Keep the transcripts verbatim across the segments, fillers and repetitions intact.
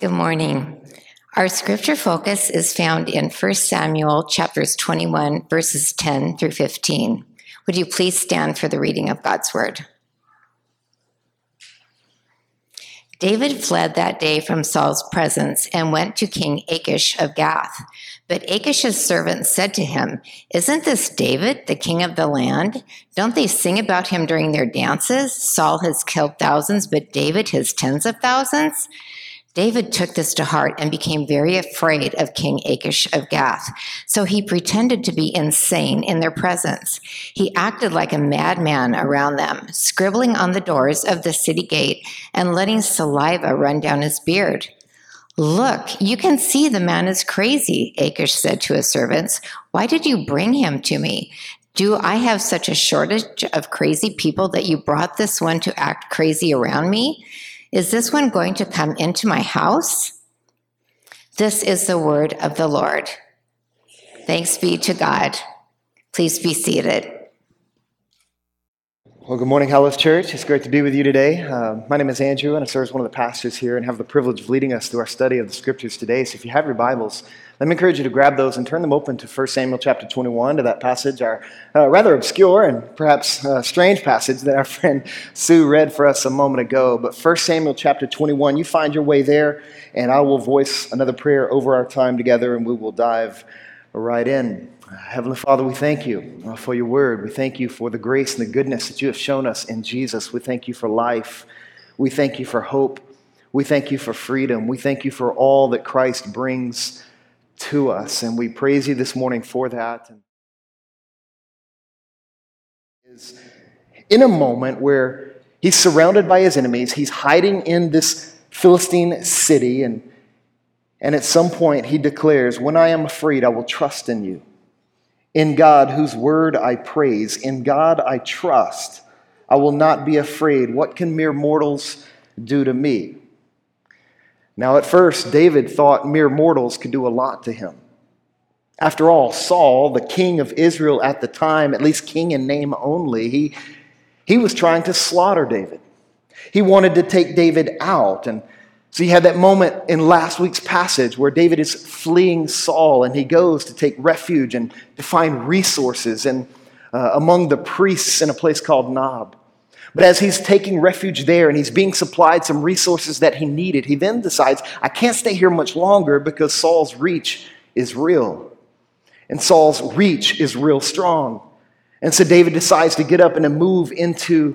Good morning. Our scripture focus is found in First Samuel chapters twenty-one, verses ten through fifteen. Would you please stand for the reading of God's word? David fled that day from Saul's presence and went to King Achish of Gath. But Achish's servants said to him, "Isn't this David, the king of the land? Don't they sing about him during their dances? Saul has killed thousands, but David his tens of thousands." David took this to heart and became very afraid of King Achish of Gath. So he pretended to be insane in their presence. He acted like a madman around them, scribbling on the doors of the city gate and letting saliva run down his beard. "Look, you can see the man is crazy," Achish said to his servants. "Why did you bring him to me? Do I have such a shortage of crazy people that you brought this one to act crazy around me? Is this one going to come into my house?" This is the word of the Lord. Thanks be to God. Please be seated. Well, good morning, Hallows Church. It's great to be with you today. Um, my name is Andrew, and I serve as one of the pastors here and have the privilege of leading us through our study of the scriptures today. So if you have your Bibles, let me encourage you to grab those and turn them open to First Samuel chapter twenty-one, to that passage, our uh, rather obscure and perhaps uh, strange passage that our friend Sue read for us a moment ago. But First Samuel chapter twenty-one, you find your way there, and I will voice another prayer over our time together, and we will dive right in. Heavenly Father, we thank you for your word. We thank you for the grace and the goodness that you have shown us in Jesus. We thank you for life. We thank you for hope. We thank you for freedom. We thank you for all that Christ brings to us, and we praise you this morning for that. Is in a moment where he's surrounded by his enemies, he's hiding in this Philistine city, and and at some point he declares, "When I am afraid, I will trust in you. In God, whose word I praise, in God I trust. I will not be afraid. What can mere mortals do to me?" Now, at first, David thought mere mortals could do a lot to him. After all, Saul, the king of Israel at the time, at least king in name only, he, he was trying to slaughter David. He wanted to take David out. And so you had that moment in last week's passage where David is fleeing Saul, and he goes to take refuge and to find resources and uh, among the priests in a place called Nob. But as he's taking refuge there and he's being supplied some resources that he needed, he then decides, "I can't stay here much longer because Saul's reach is real." And Saul's reach is real strong. And so David decides to get up and to move into,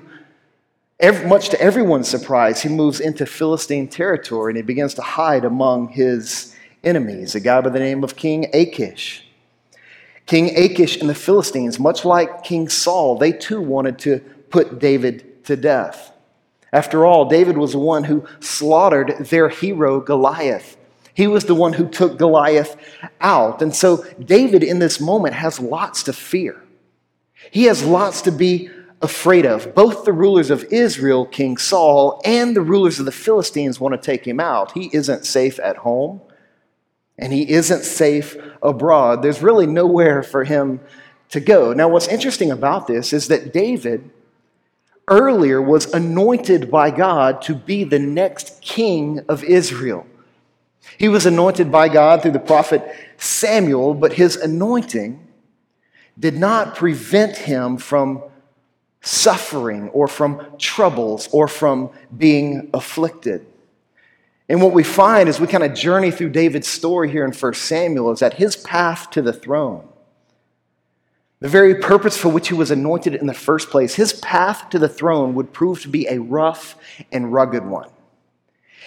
much to everyone's surprise, he moves into Philistine territory and he begins to hide among his enemies, a guy by the name of King Achish. King Achish and the Philistines, much like King Saul, they too wanted to put David to death. After all, David was the one who slaughtered their hero, Goliath. He was the one who took Goliath out. And so David in this moment has lots to fear. He has lots to be afraid of. Both the rulers of Israel, King Saul, and the rulers of the Philistines want to take him out. He isn't safe at home, and he isn't safe abroad. There's really nowhere for him to go. Now, what's interesting about this is that David earlier was anointed by God to be the next king of Israel. He was anointed by God through the prophet Samuel, but his anointing did not prevent him from suffering or from troubles or from being afflicted. And what we find as we kind of journey through David's story here in First Samuel is that his path to the throne, the very purpose for which he was anointed in the first place, his path to the throne would prove to be a rough and rugged one.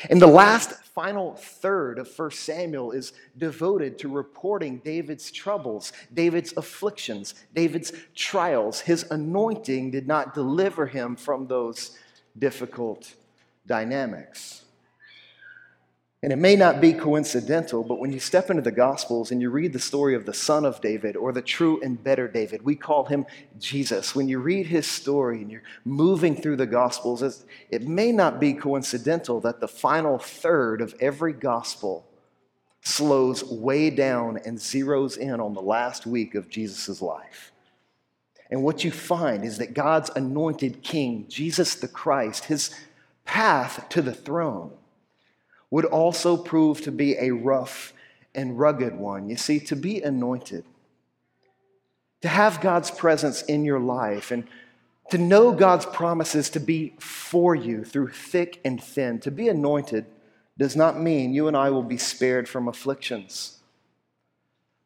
And the last final third of First Samuel is devoted to reporting David's troubles, David's afflictions, David's trials. His anointing did not deliver him from those difficult dynamics. And it may not be coincidental, but when you step into the Gospels and you read the story of the Son of David or the true and better David, we call him Jesus. When you read his story and you're moving through the Gospels, it may not be coincidental that the final third of every Gospel slows way down and zeroes in on the last week of Jesus' life. And what you find is that God's anointed King, Jesus the Christ, his path to the throne would also prove to be a rough and rugged one. You see, to be anointed, to have God's presence in your life, and to know God's promises to be for you through thick and thin, to be anointed does not mean you and I will be spared from afflictions.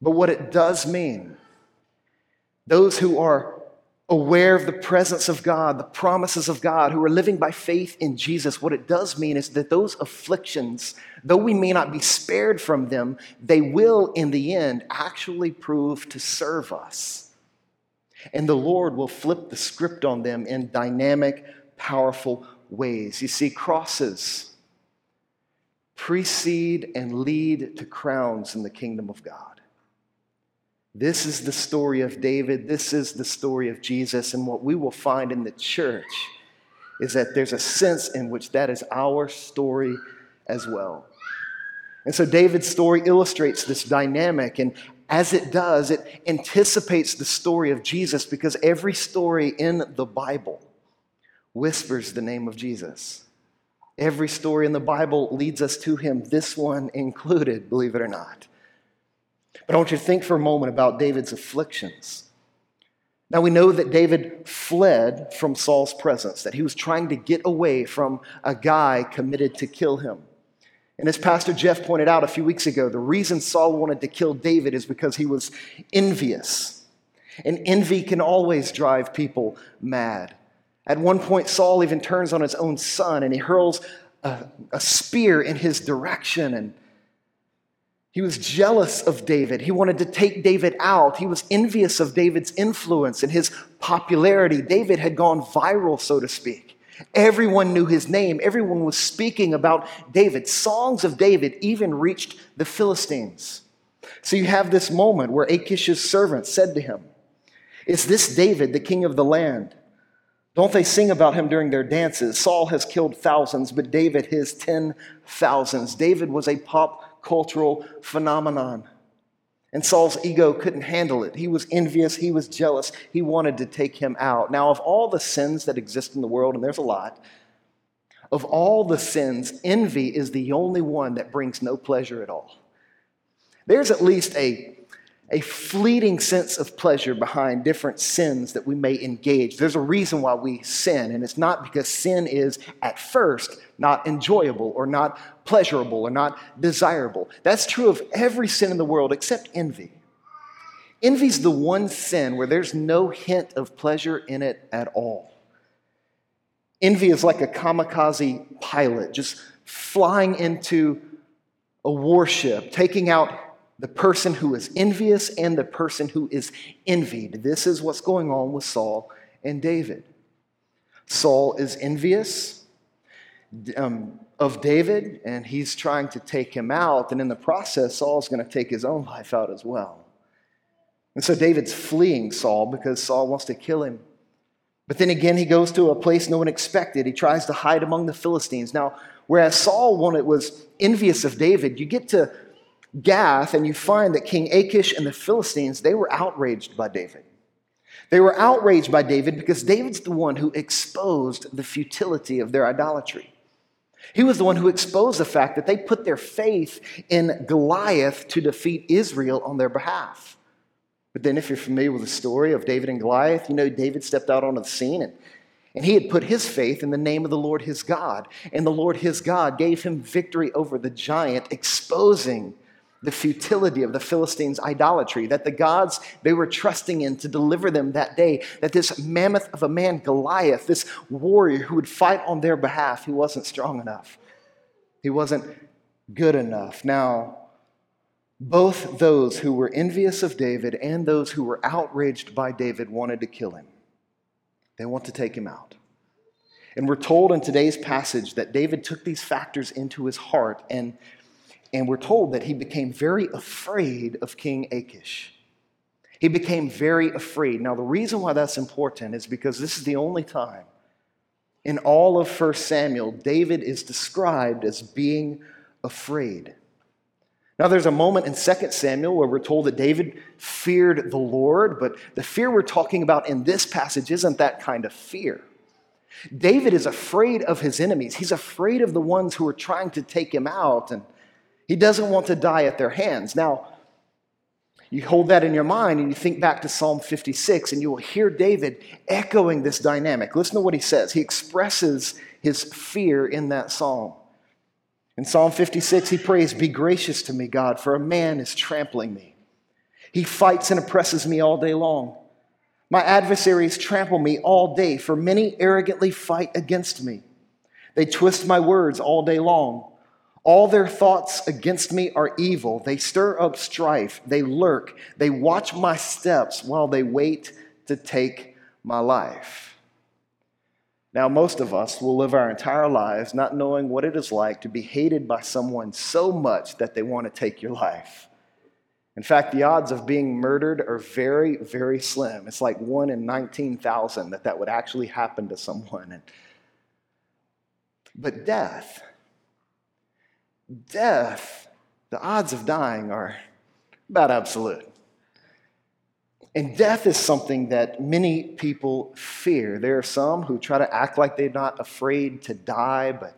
But what it does mean, those who are aware of the presence of God, the promises of God, who are living by faith in Jesus, what it does mean is that those afflictions, though we may not be spared from them, they will in the end actually prove to serve us. And the Lord will flip the script on them in dynamic, powerful ways. You see, crosses precede and lead to crowns in the kingdom of God. This is the story of David. This is the story of Jesus. And what we will find in the church is that there's a sense in which that is our story as well. And so David's story illustrates this dynamic, and as it does, it anticipates the story of Jesus, because every story in the Bible whispers the name of Jesus. Every story in the Bible leads us to him, this one included, believe it or not. But I want you to think for a moment about David's afflictions. Now, we know that David fled from Saul's presence, that he was trying to get away from a guy committed to kill him. And as Pastor Jeff pointed out a few weeks ago, the reason Saul wanted to kill David is because he was envious. And envy can always drive people mad. At one point, Saul even turns on his own son, and he hurls a, a spear in his direction. And he was jealous of David. He wanted to take David out. He was envious of David's influence and his popularity. David had gone viral, so to speak. Everyone knew his name. Everyone was speaking about David. Songs of David even reached the Philistines. So you have this moment where Achish's servant said to him, "Is this David, the king of the land? Don't they sing about him during their dances? Saul has killed thousands, but David his ten thousands." David was a pop cultural phenomenon, and Saul's ego couldn't handle it. He was envious. He was jealous. He wanted to take him out. Now, of all the sins that exist in the world, and there's a lot, of all the sins, envy is the only one that brings no pleasure at all. There's at least a, a fleeting sense of pleasure behind different sins that we may engage. There's a reason why we sin, and it's not because sin is, at first, not enjoyable or not pleasurable or not desirable. That's true of every sin in the world except envy. Envy's the one sin where there's no hint of pleasure in it at all. Envy is like a kamikaze pilot just flying into a warship, taking out the person who is envious and the person who is envied. This is what's going on with Saul and David. Saul is envious Um, of David, and he's trying to take him out, and in the process, Saul's going to take his own life out as well. And so David's fleeing Saul because Saul wants to kill him. But then again, he goes to a place no one expected. He tries to hide among the Philistines. Now, whereas Saul wanted, was envious of David, you get to Gath, and you find that King Achish and the Philistines, they were outraged by David. They were outraged by David because David's the one who exposed the futility of their idolatry. He was the one who exposed the fact that they put their faith in Goliath to defeat Israel on their behalf. But then if you're familiar with the story of David and Goliath, you know David stepped out onto the scene, and, and he had put his faith in the name of the Lord his God. And the Lord his God gave him victory over the giant, exposing the futility of the Philistines' idolatry, that the gods they were trusting in to deliver them that day, that this mammoth of a man, Goliath, this warrior who would fight on their behalf, he wasn't strong enough. He wasn't good enough. Now, both those who were envious of David and those who were outraged by David wanted to kill him. They want to take him out. And we're told in today's passage that David took these factors into his heart, and And we're told that he became very afraid of King Achish. He became very afraid. Now, the reason why that's important is because this is the only time in all of First Samuel, David is described as being afraid. Now, there's a moment in Second Samuel where we're told that David feared the Lord, but the fear we're talking about in this passage isn't that kind of fear. David is afraid of his enemies. He's afraid of the ones who are trying to take him out, and he doesn't want to die at their hands. Now, you hold that in your mind and you think back to Psalm fifty-six, and you will hear David echoing this dynamic. Listen to what he says. He expresses his fear in that psalm. In Psalm fifty-six, he prays, "Be gracious to me, God, for a man is trampling me. He fights and oppresses me all day long. My adversaries trample me all day, for many arrogantly fight against me. They twist my words all day long. All their thoughts against me are evil. They stir up strife. They lurk. They watch my steps while they wait to take my life." Now, most of us will live our entire lives not knowing what it is like to be hated by someone so much that they want to take your life. In fact, the odds of being murdered are very, very slim. It's like one in nineteen thousand that that would actually happen to someone. But death... Death, the odds of dying are about absolute. And death is something that many people fear. There are some who try to act like they're not afraid to die, but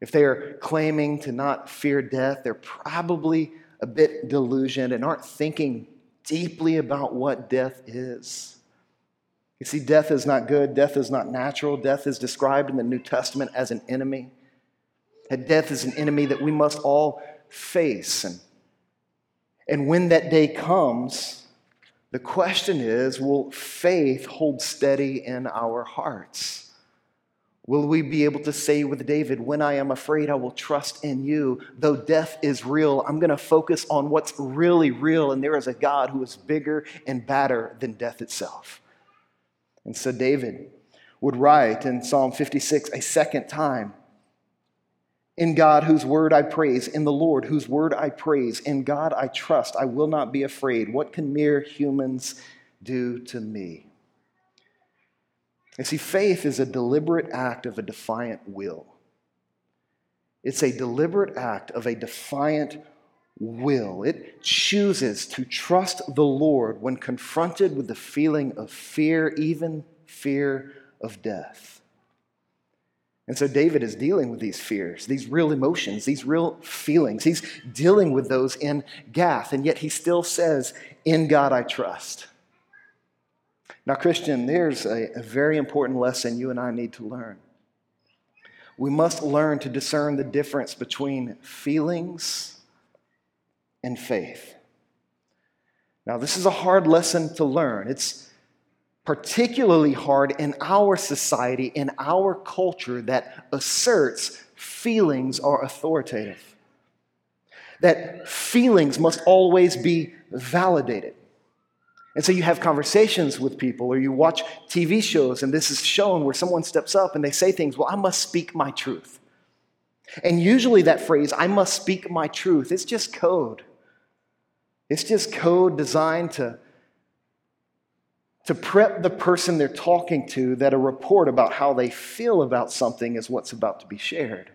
if they are claiming to not fear death, they're probably a bit delusioned and aren't thinking deeply about what death is. You see, death is not good. Death is not natural. Death is described in the New Testament as an enemy. That death is an enemy that we must all face. And, and when that day comes, the question is, will faith hold steady in our hearts? Will we be able to say with David, "When I am afraid, I will trust in you. Though death is real, I'm going to focus on what's really real, and there is a God who is bigger and badder than death itself." And so David would write in Psalm fifty-six a second time, "In God, whose word I praise, in the Lord, whose word I praise, in God I trust, I will not be afraid. What can mere humans do to me?" And see, faith is a deliberate act of a defiant will. It's a deliberate act of a defiant will. It chooses to trust the Lord when confronted with the feeling of fear, even fear of death. And so David is dealing with these fears, these real emotions, these real feelings. He's dealing with those in Gath, and yet he still says, "In God I trust." Now, Christian, there's a, a very important lesson you and I need to learn. We must learn to discern the difference between feelings and faith. Now, this is a hard lesson to learn. It's particularly hard in our society, in our culture that asserts feelings are authoritative, that feelings must always be validated. And so you have conversations with people, or you watch T V shows, and this is shown where someone steps up and they say things, "Well, I must speak my truth." And usually that phrase, "I must speak my truth," it's just code. It's just code designed to to prep the person they're talking to that a report about how they feel about something is what's about to be shared.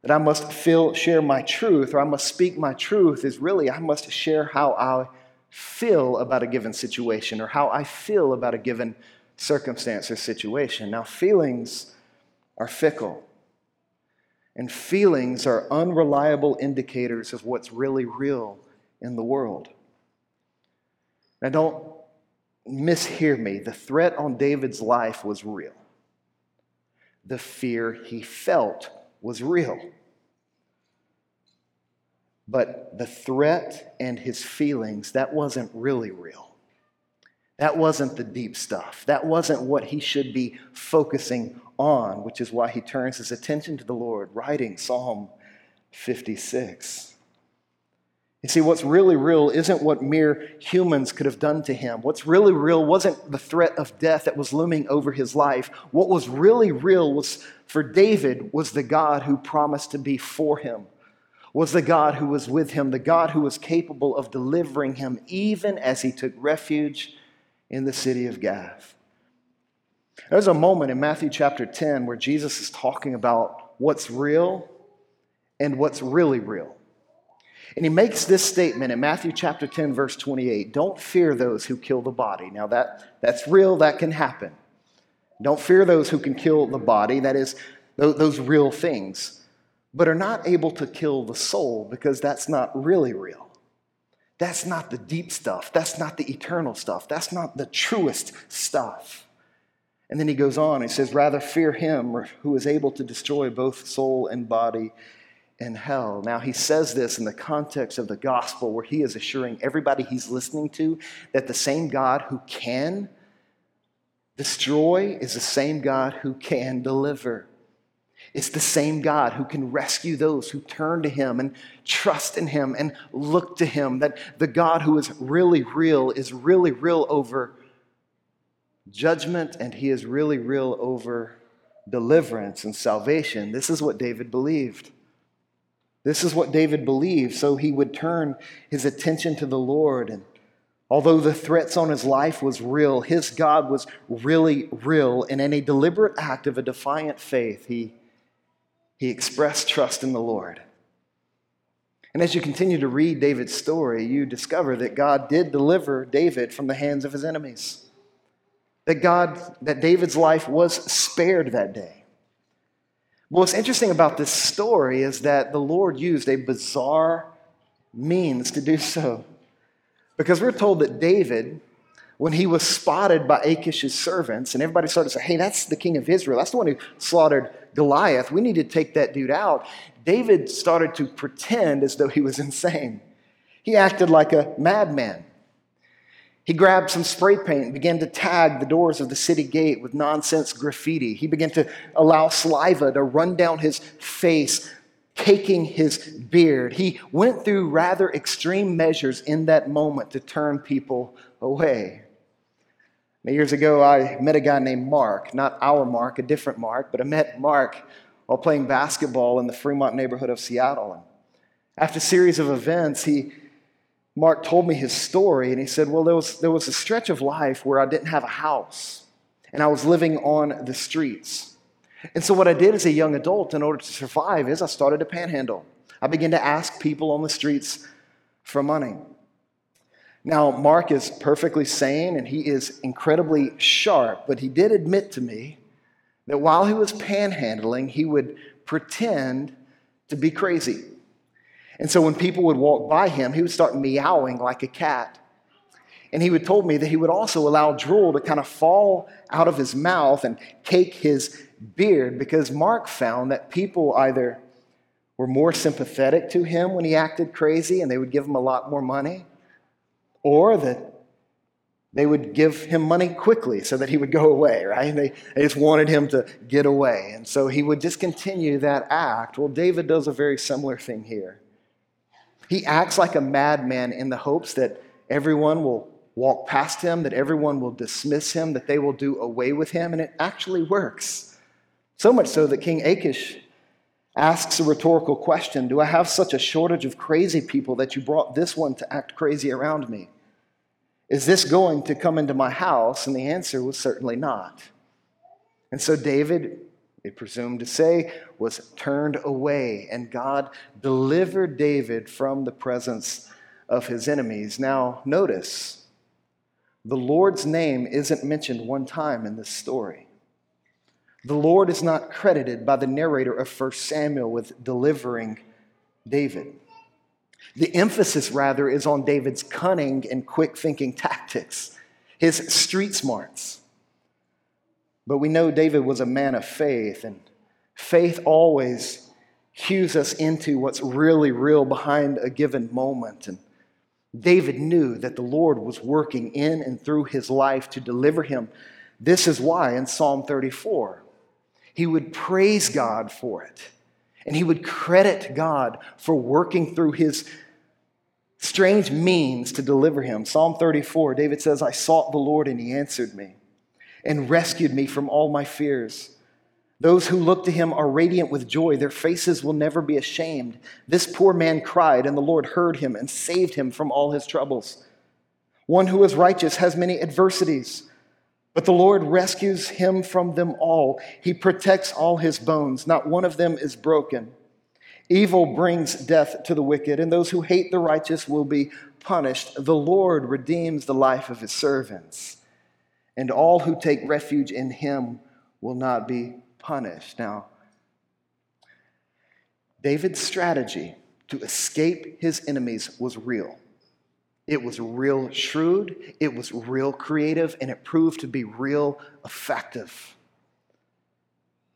That I must feel, share my truth, or I must speak my truth is really I must share how I feel about a given situation or how I feel about a given circumstance or situation. Now, feelings are fickle, and feelings are unreliable indicators of what's really real in the world. Now, don't mishear me. The threat on David's life was real. The fear he felt was real. But the threat and his feelings, that wasn't really real. That wasn't the deep stuff. That wasn't what he should be focusing on, which is why he turns his attention to the Lord, writing Psalm fifty-six. You see, what's really real isn't what mere humans could have done to him. What's really real wasn't the threat of death that was looming over his life. What was really real was for David was the God who promised to be for him, was the God who was with him, the God who was capable of delivering him even as he took refuge in the city of Gath. There's a moment in Matthew chapter ten where Jesus is talking about what's real and what's really real. And he makes this statement in Matthew chapter ten, verse twenty-eight, "Don't fear those who kill the body." Now, that, that's real. That can happen. Don't fear those who can kill the body, that is, those real things, but are not able to kill the soul because that's not really real. That's not the deep stuff. That's not the eternal stuff. That's not the truest stuff. And then he goes on. He says, rather fear him who is able to destroy both soul and body in hell. Now, he says this in the context of the gospel where he is assuring everybody he's listening to that the same God who can destroy is the same God who can deliver. It's the same God who can rescue those who turn to him and trust in him and look to him. That the God who is really real is really real over judgment, and he is really real over deliverance and salvation. This is what David believed. This is what David believed. So he would turn his attention to the Lord. And although the threats on his life was real, his God was really real. And in a deliberate act of a defiant faith, he He expressed trust in the Lord. And as you continue to read David's story, you discover that God did deliver David from the hands of his enemies. That God, that David's life was spared that day. Well, what's interesting about this story is that the Lord used a bizarre means to do so. Because we're told that David, when he was spotted by Achish's servants, and everybody started to say, hey, that's the king of Israel. That's the one who slaughtered Goliath. We need to take that dude out. David started to pretend as though he was insane. He acted like a madman. He grabbed some spray paint and began to tag the doors of the city gate with nonsense graffiti. He began to allow saliva to run down his face, caking his beard. He went through rather extreme measures in that moment to turn people away. Now, years ago, I met a guy named Mark, not our Mark, a different Mark, but I met Mark while playing basketball in the Fremont neighborhood of Seattle. And after a series of events, he, Mark told me his story, and he said, well, there was, there was a stretch of life where I didn't have a house, and I was living on the streets. And so what I did as a young adult in order to survive is I started to panhandle. I began to ask people on the streets for money. Now, Mark is perfectly sane, and he is incredibly sharp, but he did admit to me that while he was panhandling, he would pretend to be crazy. And so when people would walk by him, he would start meowing like a cat. And he would told me that he would also allow drool to kind of fall out of his mouth and cake his beard, because Mark found that people either were more sympathetic to him when he acted crazy, and they would give him a lot more money, or that they would give him money quickly so that he would go away, right? They, they just wanted him to get away. And so he would just continue that act. Well, David does a very similar thing here. He acts like a madman in the hopes that everyone will walk past him, that everyone will dismiss him, that they will do away with him, and it actually works. So much so that King Achish asks a rhetorical question, do I have such a shortage of crazy people that you brought this one to act crazy around me? Is this going to come into my house? And the answer was certainly not. And so David, they presumed to say, was turned away, and God delivered David from the presence of his enemies. Now, notice, the Lord's name isn't mentioned one time in this story. The Lord is not credited by the narrator of First Samuel with delivering David. The emphasis, rather, is on David's cunning and quick-thinking tactics, his street smarts. But we know David was a man of faith, and faith always cues us into what's really real behind a given moment. And David knew that the Lord was working in and through his life to deliver him. This is why in Psalm thirty-four, he would praise God for it, and he would credit God for working through his strange means to deliver him. Psalm thirty-four, David says, I sought the Lord, and he answered me and rescued me from all my fears. Those who look to him are radiant with joy. Their faces will never be ashamed. This poor man cried, and the Lord heard him and saved him from all his troubles. One who is righteous has many adversities, but the Lord rescues him from them all. He protects all his bones. Not one of them is broken. Evil brings death to the wicked, and those who hate the righteous will be punished. The Lord redeems the life of his servants, and all who take refuge in him will not be punished. Now, David's strategy to escape his enemies was real. It was real shrewd, it was real creative, and it proved to be real effective.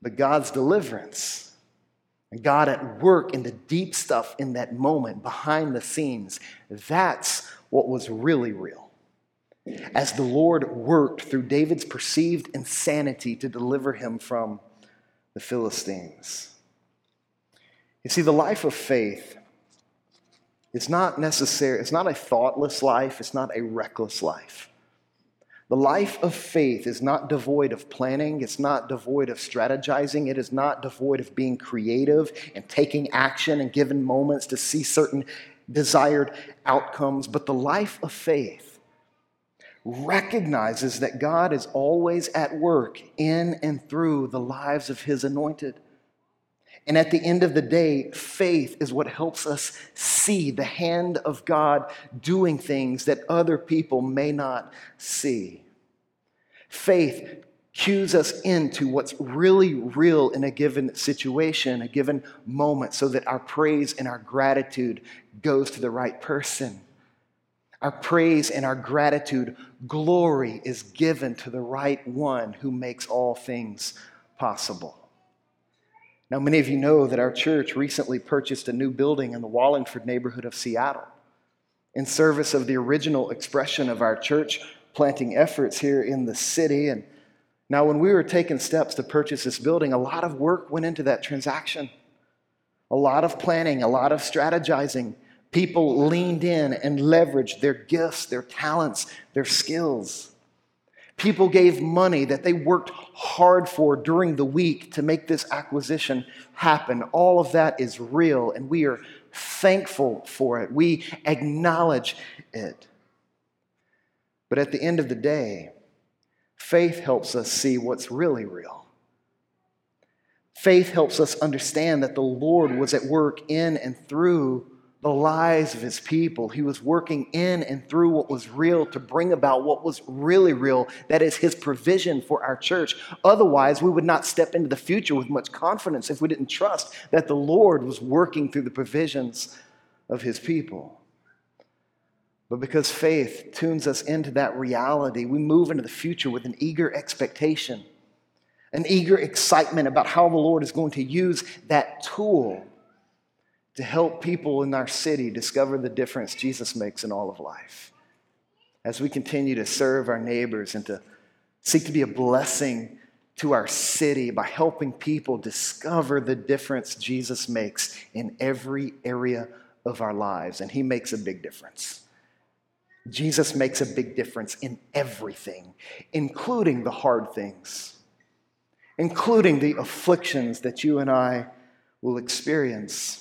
But God's deliverance, and God at work in the deep stuff in that moment, behind the scenes, that's what was really real. As the Lord worked through David's perceived insanity to deliver him from the Philistines. You see, the life of faith, it's not necessary, it's not a thoughtless life, it's not a reckless life. The life of faith is not devoid of planning, it's not devoid of strategizing, it is not devoid of being creative and taking action and given moments to see certain desired outcomes. But the life of faith recognizes that God is always at work in and through the lives of his anointed. And at the end of the day, faith is what helps us see the hand of God doing things that other people may not see. Faith cues us into what's really real in a given situation, a given moment, so that our praise and our gratitude goes to the right person. Our praise and our gratitude, glory is given to the right one who makes all things possible. Now, many of you know that our church recently purchased a new building in the Wallingford neighborhood of Seattle. In service of the original expression of our church planting efforts here in the city. And now, when we were taking steps to purchase this building, a lot of work went into that transaction. A lot of planning, a lot of strategizing. People leaned in and leveraged their gifts, their talents, their skills. People gave money that they worked hard for during the week to make this acquisition happen. All of that is real, and we are thankful for it. We acknowledge it. But at the end of the day, faith helps us see what's really real. Faith helps us understand that the Lord was at work in and through the lives of his people. He was working in and through what was real to bring about what was really real. That is his provision for our church. Otherwise, we would not step into the future with much confidence if we didn't trust that the Lord was working through the provisions of his people. But because faith tunes us into that reality, we move into the future with an eager expectation, an eager excitement about how the Lord is going to use that tool to help people in our city discover the difference Jesus makes in all of life. As we continue to serve our neighbors and to seek to be a blessing to our city by helping people discover the difference Jesus makes in every area of our lives. And he makes a big difference. Jesus makes a big difference in everything, including the hard things, including the afflictions that you and I will experience.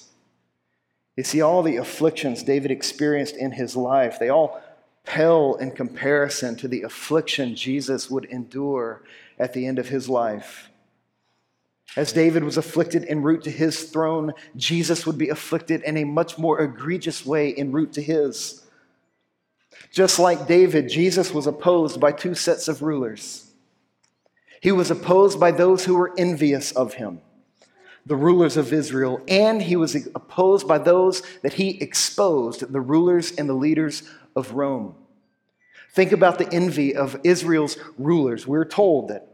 You see, all the afflictions David experienced in his life, they all pale in comparison to the affliction Jesus would endure at the end of his life. As David was afflicted en route to his throne, Jesus would be afflicted in a much more egregious way en route to his. Just like David, Jesus was opposed by two sets of rulers. He was opposed by those who were envious of him, the rulers of Israel, and he was opposed by those that he exposed, the rulers and the leaders of Rome. Think about the envy of Israel's rulers. We're told that,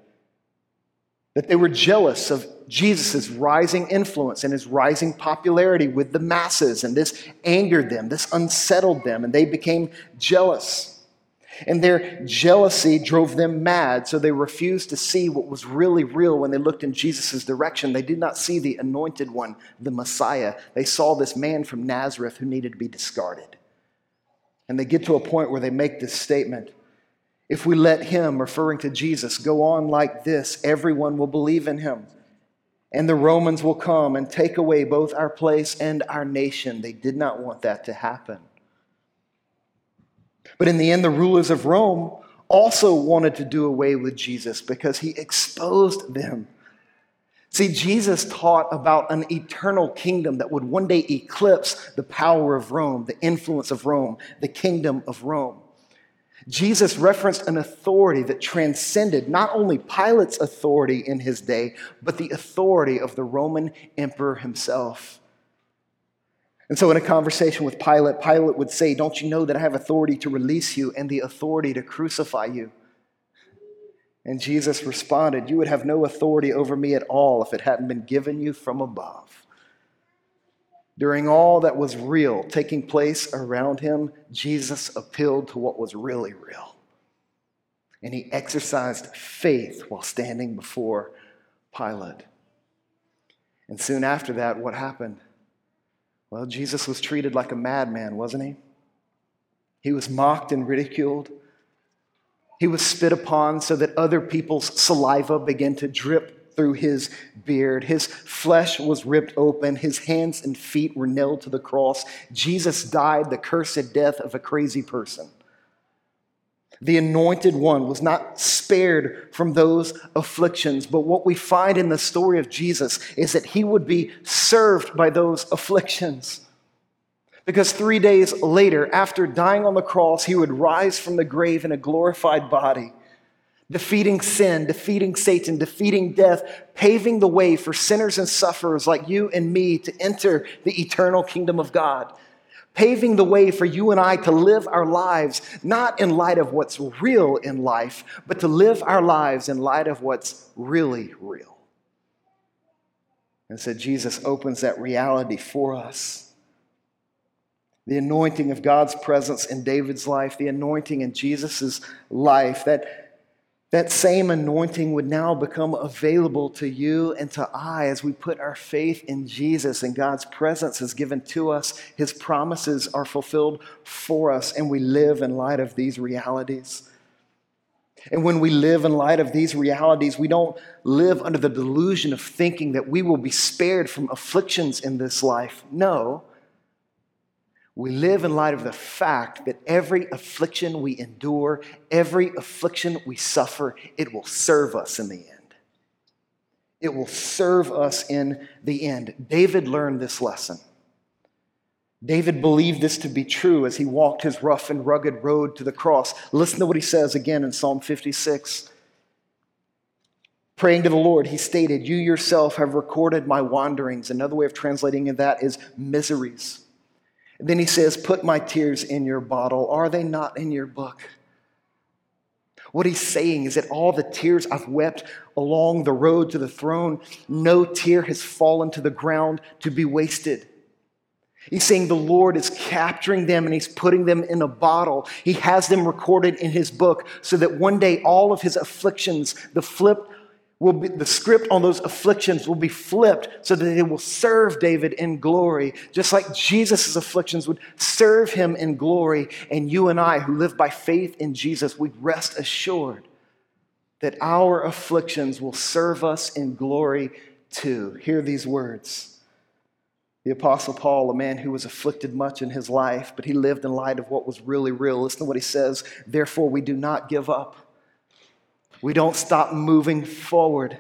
that they were jealous of Jesus' rising influence and his rising popularity with the masses, and this angered them, this unsettled them, and they became jealous. And their jealousy drove them mad, so they refused to see what was really real when they looked in Jesus' direction. They did not see the anointed one, the Messiah. They saw this man from Nazareth who needed to be discarded. And they get to a point where they make this statement: if we let him, referring to Jesus, go on like this, everyone will believe in him, and the Romans will come and take away both our place and our nation. They did not want that to happen. But in the end, the rulers of Rome also wanted to do away with Jesus because he exposed them. See, Jesus taught about an eternal kingdom that would one day eclipse the power of Rome, the influence of Rome, the kingdom of Rome. Jesus referenced an authority that transcended not only Pilate's authority in his day, but the authority of the Roman emperor himself. And so in a conversation with Pilate, Pilate would say, "Don't you know that I have authority to release you and the authority to crucify you?" And Jesus responded, "You would have no authority over me at all if it hadn't been given you from above." During all that was real taking place around him, Jesus appealed to what was really real. And he exercised faith while standing before Pilate. And soon after that, what happened? Well, Jesus was treated like a madman, wasn't he? He was mocked and ridiculed. He was spit upon so that other people's saliva began to drip through his beard. His flesh was ripped open. His hands and feet were nailed to the cross. Jesus died the cursed death of a crazy person. The anointed one was not spared from those afflictions, but what we find in the story of Jesus is that he would be served by those afflictions. Because three days later, after dying on the cross, he would rise from the grave in a glorified body, defeating sin, defeating Satan, defeating death, paving the way for sinners and sufferers like you and me to enter the eternal kingdom of God. Paving the way for you and I to live our lives, not in light of what's real in life, but to live our lives in light of what's really real. And so Jesus opens that reality for us. The anointing of God's presence in David's life, the anointing in Jesus' life, that, that same anointing would now become available to you and to I as we put our faith in Jesus, and God's presence is given to us. His promises are fulfilled for us, and we live in light of these realities. And when we live in light of these realities, we don't live under the delusion of thinking that we will be spared from afflictions in this life. No. We live in light of the fact that every affliction we endure, every affliction we suffer, it will serve us in the end. It will serve us in the end. David learned this lesson. David believed this to be true as he walked his rough and rugged road to the cross. Listen to what he says again in Psalm fifty-six. Praying to the Lord, he stated, "You yourself have recorded my wanderings." Another way of translating that is miseries. Then he says, "Put my tears in your bottle. Are they not in your book?" What he's saying is that all the tears I've wept along the road to the throne, no tear has fallen to the ground to be wasted. He's saying the Lord is capturing them and he's putting them in a bottle. He has them recorded in his book so that one day all of his afflictions, the flip will be, the script on those afflictions will be flipped so that it will serve David in glory, just like Jesus' afflictions would serve him in glory. And you and I who live by faith in Jesus, we rest assured that our afflictions will serve us in glory too. Hear these words. The Apostle Paul, a man who was afflicted much in his life, but he lived in light of what was really real. Listen to what he says, "Therefore we do not give up. We don't stop moving forward.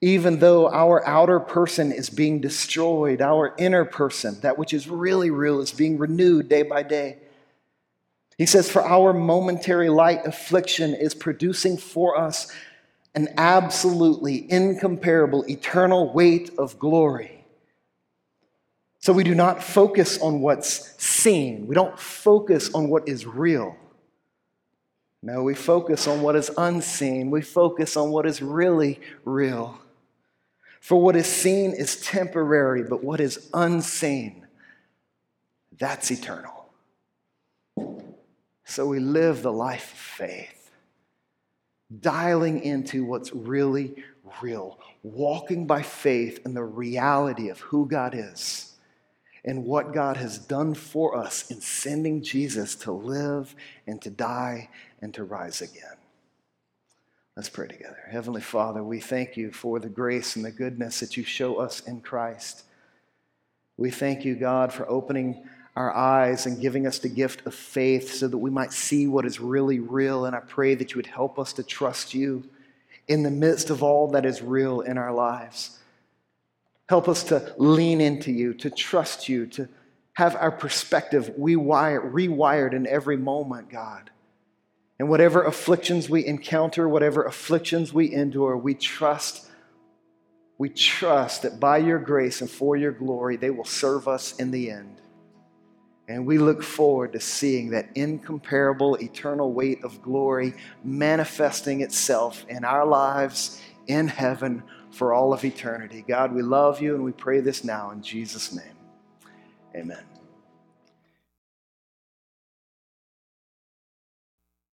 Even though our outer person is being destroyed, our inner person, that which is really real, is being renewed day by day." He says, "For our momentary light affliction is producing for us an absolutely incomparable eternal weight of glory. So we do not focus on what's seen. We don't focus on what is real. No, we focus on what is unseen. We focus on what is really real. For what is seen is temporary, but what is unseen, that's eternal." So we live the life of faith, dialing into what's really real, walking by faith in the reality of who God is and what God has done for us in sending Jesus to live and to die and to rise again. Let's pray together. Heavenly Father, we thank you for the grace and the goodness that you show us in Christ. We thank you, God, for opening our eyes and giving us the gift of faith so that we might see what is really real. And I pray that you would help us to trust you in the midst of all that is real in our lives. Help us to lean into you, to trust you, to have our perspective rewired in every moment, God. And whatever afflictions we encounter, whatever afflictions we endure, we trust, we trust that by your grace and for your glory, they will serve us in the end. And we look forward to seeing that incomparable, eternal weight of glory manifesting itself in our lives in heaven for all of eternity. God, we love you and we pray this now in Jesus' name. Amen.